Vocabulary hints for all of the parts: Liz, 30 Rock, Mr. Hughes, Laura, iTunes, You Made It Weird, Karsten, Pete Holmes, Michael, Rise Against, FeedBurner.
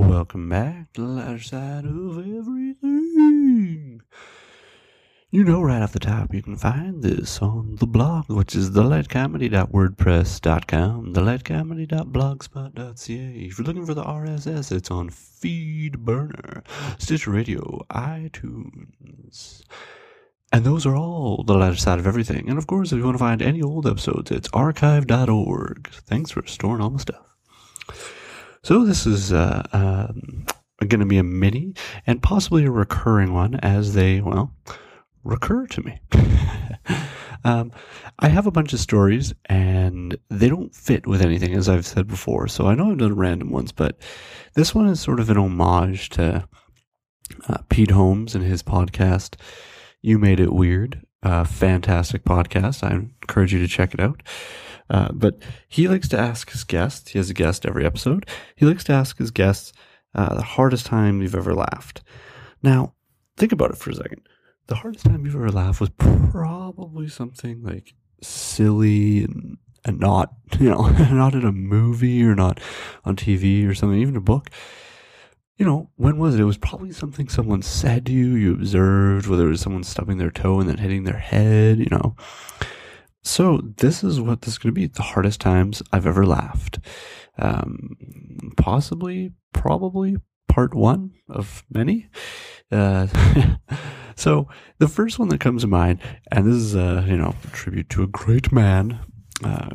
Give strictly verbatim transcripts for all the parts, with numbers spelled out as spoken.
Welcome back to the lighter side of everything. You know right off the top, you can find this on the blog, which is the light comedy dot wordpress dot com, the light comedy dot blogspot dot c a. If you're looking for the R S S, it's on FeedBurner, Stitcher Radio, iTunes. And those are all the lighter side of everything. And of course, if you want to find any old episodes, it's archive dot org. Thanks for storing all my stuff. So this is uh, uh, going to be a mini and possibly a recurring one as they, well, recur to me. um, I have a bunch of stories and they don't fit with anything, as I've said before. So I know I've done random ones, but this one is sort of an homage to uh, Pete Holmes and his podcast, You Made It Weird. Uh, fantastic podcast. I encourage you to check it out. Uh, but he likes to ask his guests, he has a guest every episode, he likes to ask his guests uh, the hardest time you've ever laughed. Now, think about it for a second. The hardest time you've ever laughed was probably something like silly and, and not, you know, not in a movie or not on T V or something, even a book. You know, when was it? It was probably something someone said to you, you observed, whether it was someone stubbing their toe and then hitting their head, you know. So this is what this is going to be. The hardest times I've ever laughed. Um, possibly, probably part one of many. Uh, so the first one that comes to mind, and this is, uh, you know, a tribute to a great man, uh,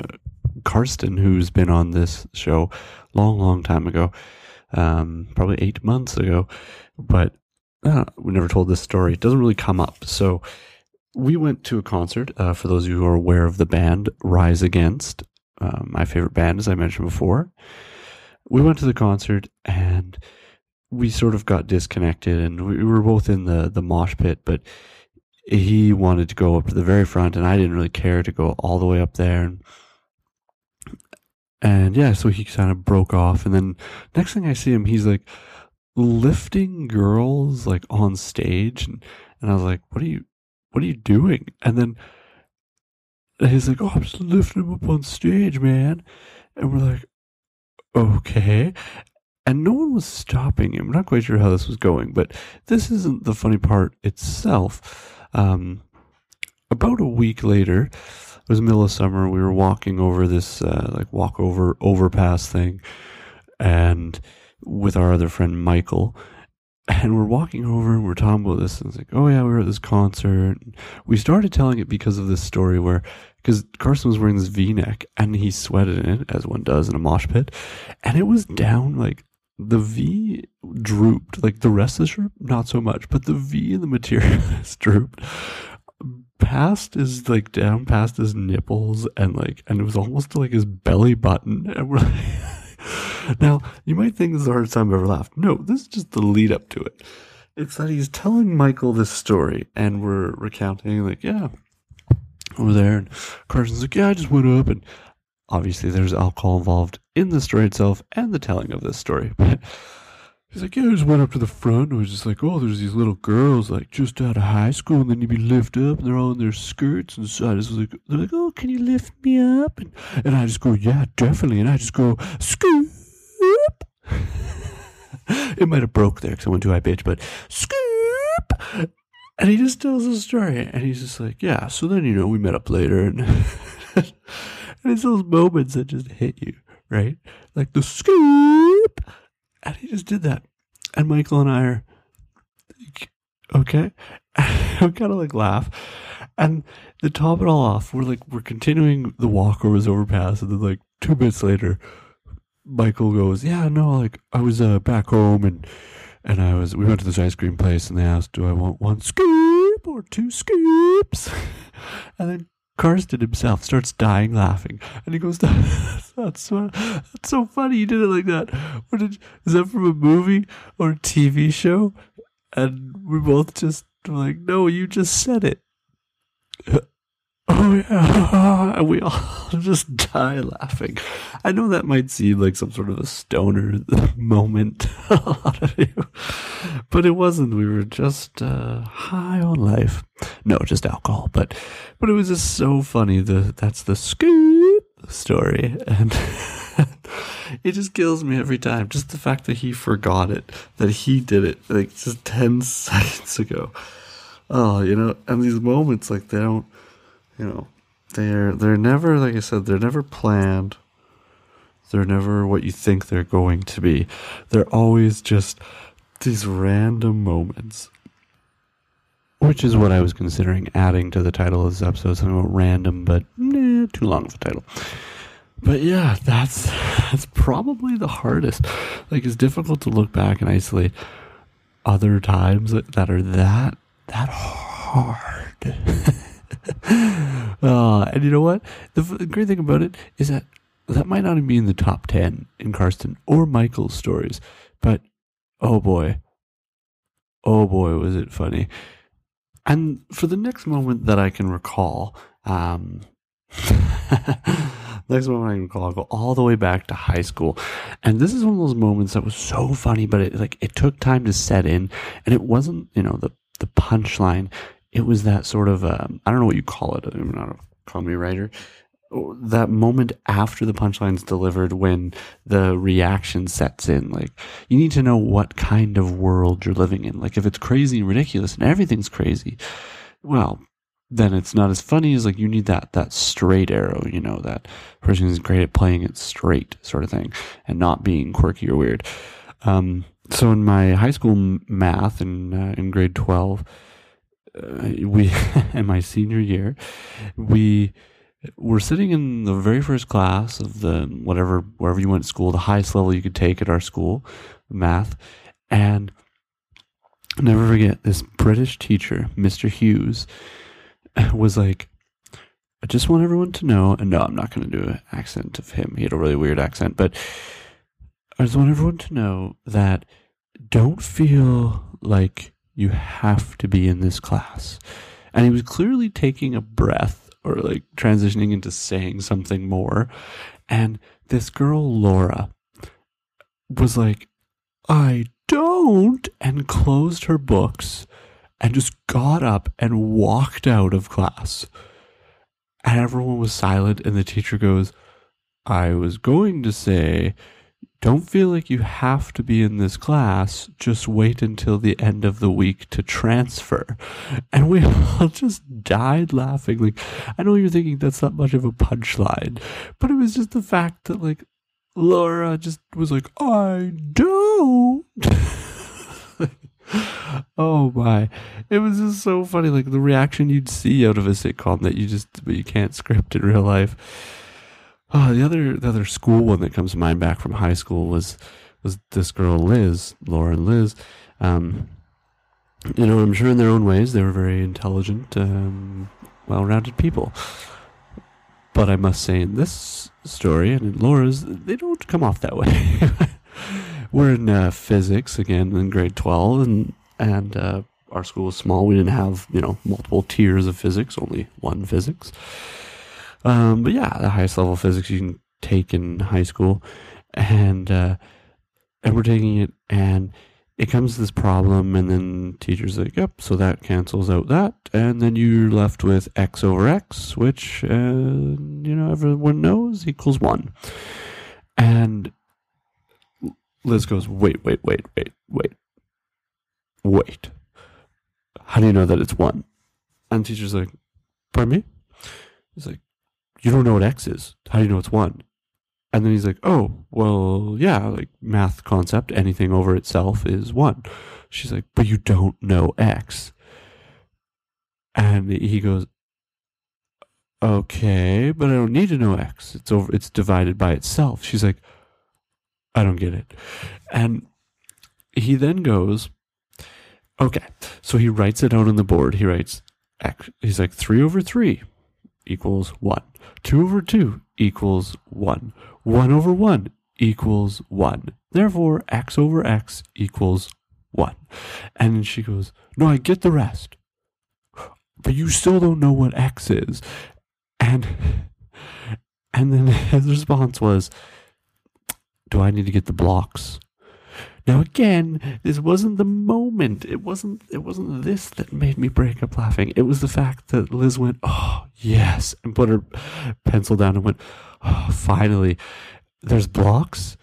Karsten, who's been on this show long, long time ago, um, probably eight months ago, but uh, we never told this story. It doesn't really come up. So we went to a concert, uh, for those of you who are aware of the band Rise Against, uh, my favorite band, as I mentioned before. We went to the concert and we sort of got disconnected, and we were both in the, the mosh pit, but he wanted to go up to the very front and I didn't really care to go all the way up there. And, and yeah, so he kind of broke off. And then next thing I see him, he's like lifting girls like on stage. And, and I was like, what are you? What are you doing? And then he's like, oh, I'm just lifting him up on stage, man. And we're like, okay. And no one was stopping him. I'm not quite sure how this was going, but this isn't the funny part itself. Um, about a week later, it was the middle of summer, we were walking over this uh, like walkover overpass thing, and with our other friend Michael. And we're walking over and we're talking about this. And it's like, oh, yeah, we were at this concert. And we started telling it because of this story where, because Karsten was wearing this V-neck and he sweated in it, as one does in a mosh pit. And it was down, like, the V drooped. Like, the rest of the shirt, not so much. But the V in the material is drooped. Past is, like, down past his nipples. And, like, and it was almost like his belly button. And we're like... Now, you might think this is the hardest time I've ever laughed. No, this is just the lead up to it. It's that he's telling Michael this story, and we're recounting, like, yeah, over there. And Karsten's like, yeah, I just went up. And obviously there's alcohol involved in the story itself and the telling of this story. He's like, yeah, I just went up to the front. And was just like, oh, there's these little girls, like, just out of high school. And then you'd be lifted up, and they're all in their skirts. And so I just was like, they're like, oh, can you lift me up? And, and I just go, yeah, definitely. And I just go, scoot. It might have broke there because I went too high pitch, but scoop. And he just tells the story, and he's just like, yeah, so then, you know, we met up later. And, and it's those moments that just hit you, right? Like the scoop. And he just did that. And Michael and I are like, okay. We kind of like laugh. And to top it all off, we're like, we're continuing the walk over this overpass, and then like two minutes later, Michael goes, yeah, no, like, I was uh, back home, and and I was, we went to this ice cream place, and they asked, do I want one scoop or two scoops? And then Karsten himself starts dying laughing, and he goes, that's, that's, that's so funny, you did it like that. What did, is that from a movie or a T V show? And we both just were like, no, you just said it. Oh, yeah. And we all just die laughing. I know that might seem like some sort of a stoner moment to a lot of you, but it wasn't. We were just uh, high on life. No, just alcohol. But but it was just so funny. The, that's the scoop story. And It just kills me every time. Just the fact that he forgot it, that he did it, like, just ten seconds ago. Oh, you know, and these moments, like, they don't, you know, they're, they're never, like I said, they're never planned. They're never what you think they're going to be. They're always just these random moments. Which is what I was considering adding to the title of this episode. Something about random, but nah, too long of a title. But yeah, that's that's probably the hardest. Like, it's difficult to look back and isolate other times that are that, that hard. uh, and you know what? The, the great thing about it is that that might not even be in the top ten in Karsten or Michael's stories. But, oh boy. Oh boy, was it funny. And for the next moment that I can recall, um, next moment I can recall, I'll go all the way back to high school. And this is one of those moments that was so funny, but it, like, it took time to set in. And it wasn't, you know, the, the punchline. It was that sort of, um, I don't know what you call it. I'm not a comedy writer. That moment after the punchline's delivered, when the reaction sets in, like, you need to know what kind of world you're living in. Like, if it's crazy and ridiculous and everything's crazy, well, then it's not as funny as, like, you need that, that straight arrow, you know, that person who's great at playing it straight sort of thing and not being quirky or weird. Um, so in my high school math in, uh, in grade twelve, uh, we, in my senior year, we, we're sitting in the very first class of the whatever, wherever you went to school, the highest level you could take at our school, math. And I'll never forget, this British teacher, Mister Hughes, was like, I just want everyone to know, and no, I'm not going to do an accent of him. He had a really weird accent, but I just want everyone to know that don't feel like you have to be in this class. And he was clearly taking a breath, or like transitioning into saying something more. And this girl, Laura, was like, I don't, and closed her books and just got up and walked out of class. And everyone was silent. And the teacher goes, I was going to say, don't feel like you have to be in this class. Just wait until the end of the week to transfer. And we all just died laughing. Like, I know you're thinking that's not much of a punchline, but it was just the fact that, like, Laura just was like, I don't. Oh my. It was just so funny. Like, the reaction you'd see out of a sitcom that you just, but you can't script in real life. Oh, the other the other school one that comes to mind back from high school was was this girl Liz, Laura and Liz. Um, you know, I'm sure in their own ways they were very intelligent, um, well-rounded people. But I must say, in this story and in Laura's, they don't come off that way. We're in uh, physics again in grade twelve, and and uh, our school was small. We didn't have, you know, multiple tiers of physics, only one physics. Um, but yeah, the highest level of physics you can take in high school, and uh, and we're taking it, and it comes to this problem, and then teacher's like, yep, so that cancels out that, and then you're left with x over x, which, uh, you know, everyone knows equals one. And Liz goes, wait, wait, wait, wait, wait, wait. How do you know that it's one? And teacher's like, pardon me? He's like, you don't know what X is. How do you know it's one? And then he's like, oh, well, yeah, like math concept, anything over itself is one. She's like, but you don't know X. And he goes, okay, but I don't need to know X. It's over, it's divided by itself. She's like, I don't get it. And he then goes, okay. So he writes it out on the board. He writes X. He's like, three over three equals one. two over two equals one. one over one equals one. Therefore, x over x equals one. And she goes, no, I get the rest. But you still don't know what x is. And and then his response was, do I need to get the blocks? Now again, this wasn't the moment. It wasn't it wasn't this that made me break up laughing. It was the fact that Liz went, oh, yes, and put her pencil down and went, oh, finally, there's blocks?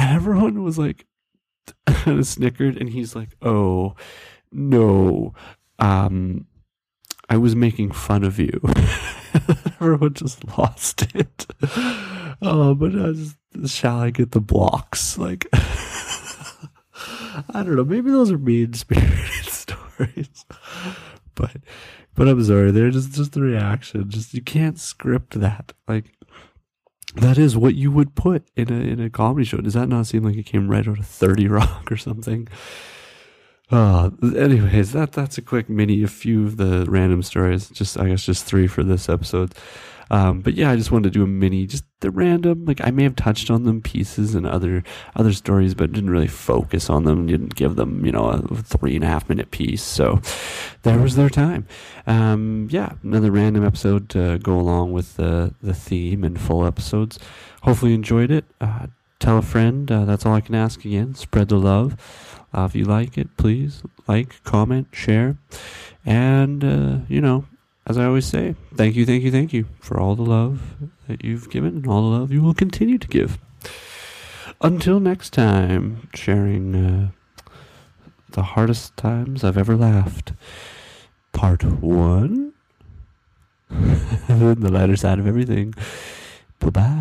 And everyone was like, and snickered, and he's like, oh, no, um, I was making fun of you. Everyone just lost it. Oh, but I was, shall I get the blocks? Like, I don't know. Maybe those are mean-spirited stories. But but I'm sorry. They're just, just the reaction. Just, you can't script that. Like, that is what you would put in a in a comedy show. Does that not seem like it came right out of thirty rock or something? Uh, anyways, that that's a quick mini, a few of the random stories. Just, I guess, just three for this episode. Um, but yeah, I just wanted to do a mini, just the random, like, I may have touched on them pieces and other, other stories, but didn't really focus on them. Didn't give them, you know, a three and a half minute piece. So there was their time. Um, yeah, another random episode to go along with the, the theme and full episodes. Hopefully you enjoyed it. Uh, tell a friend. Uh, that's all I can ask again. Spread the love. Uh, if you like it, please like, comment, share. And, uh, you know, as I always say, thank you, thank you, thank you for all the love that you've given and all the love you will continue to give. Until next time, sharing uh, the hardest times I've ever laughed. Part one. The lighter side of everything. Bye-bye.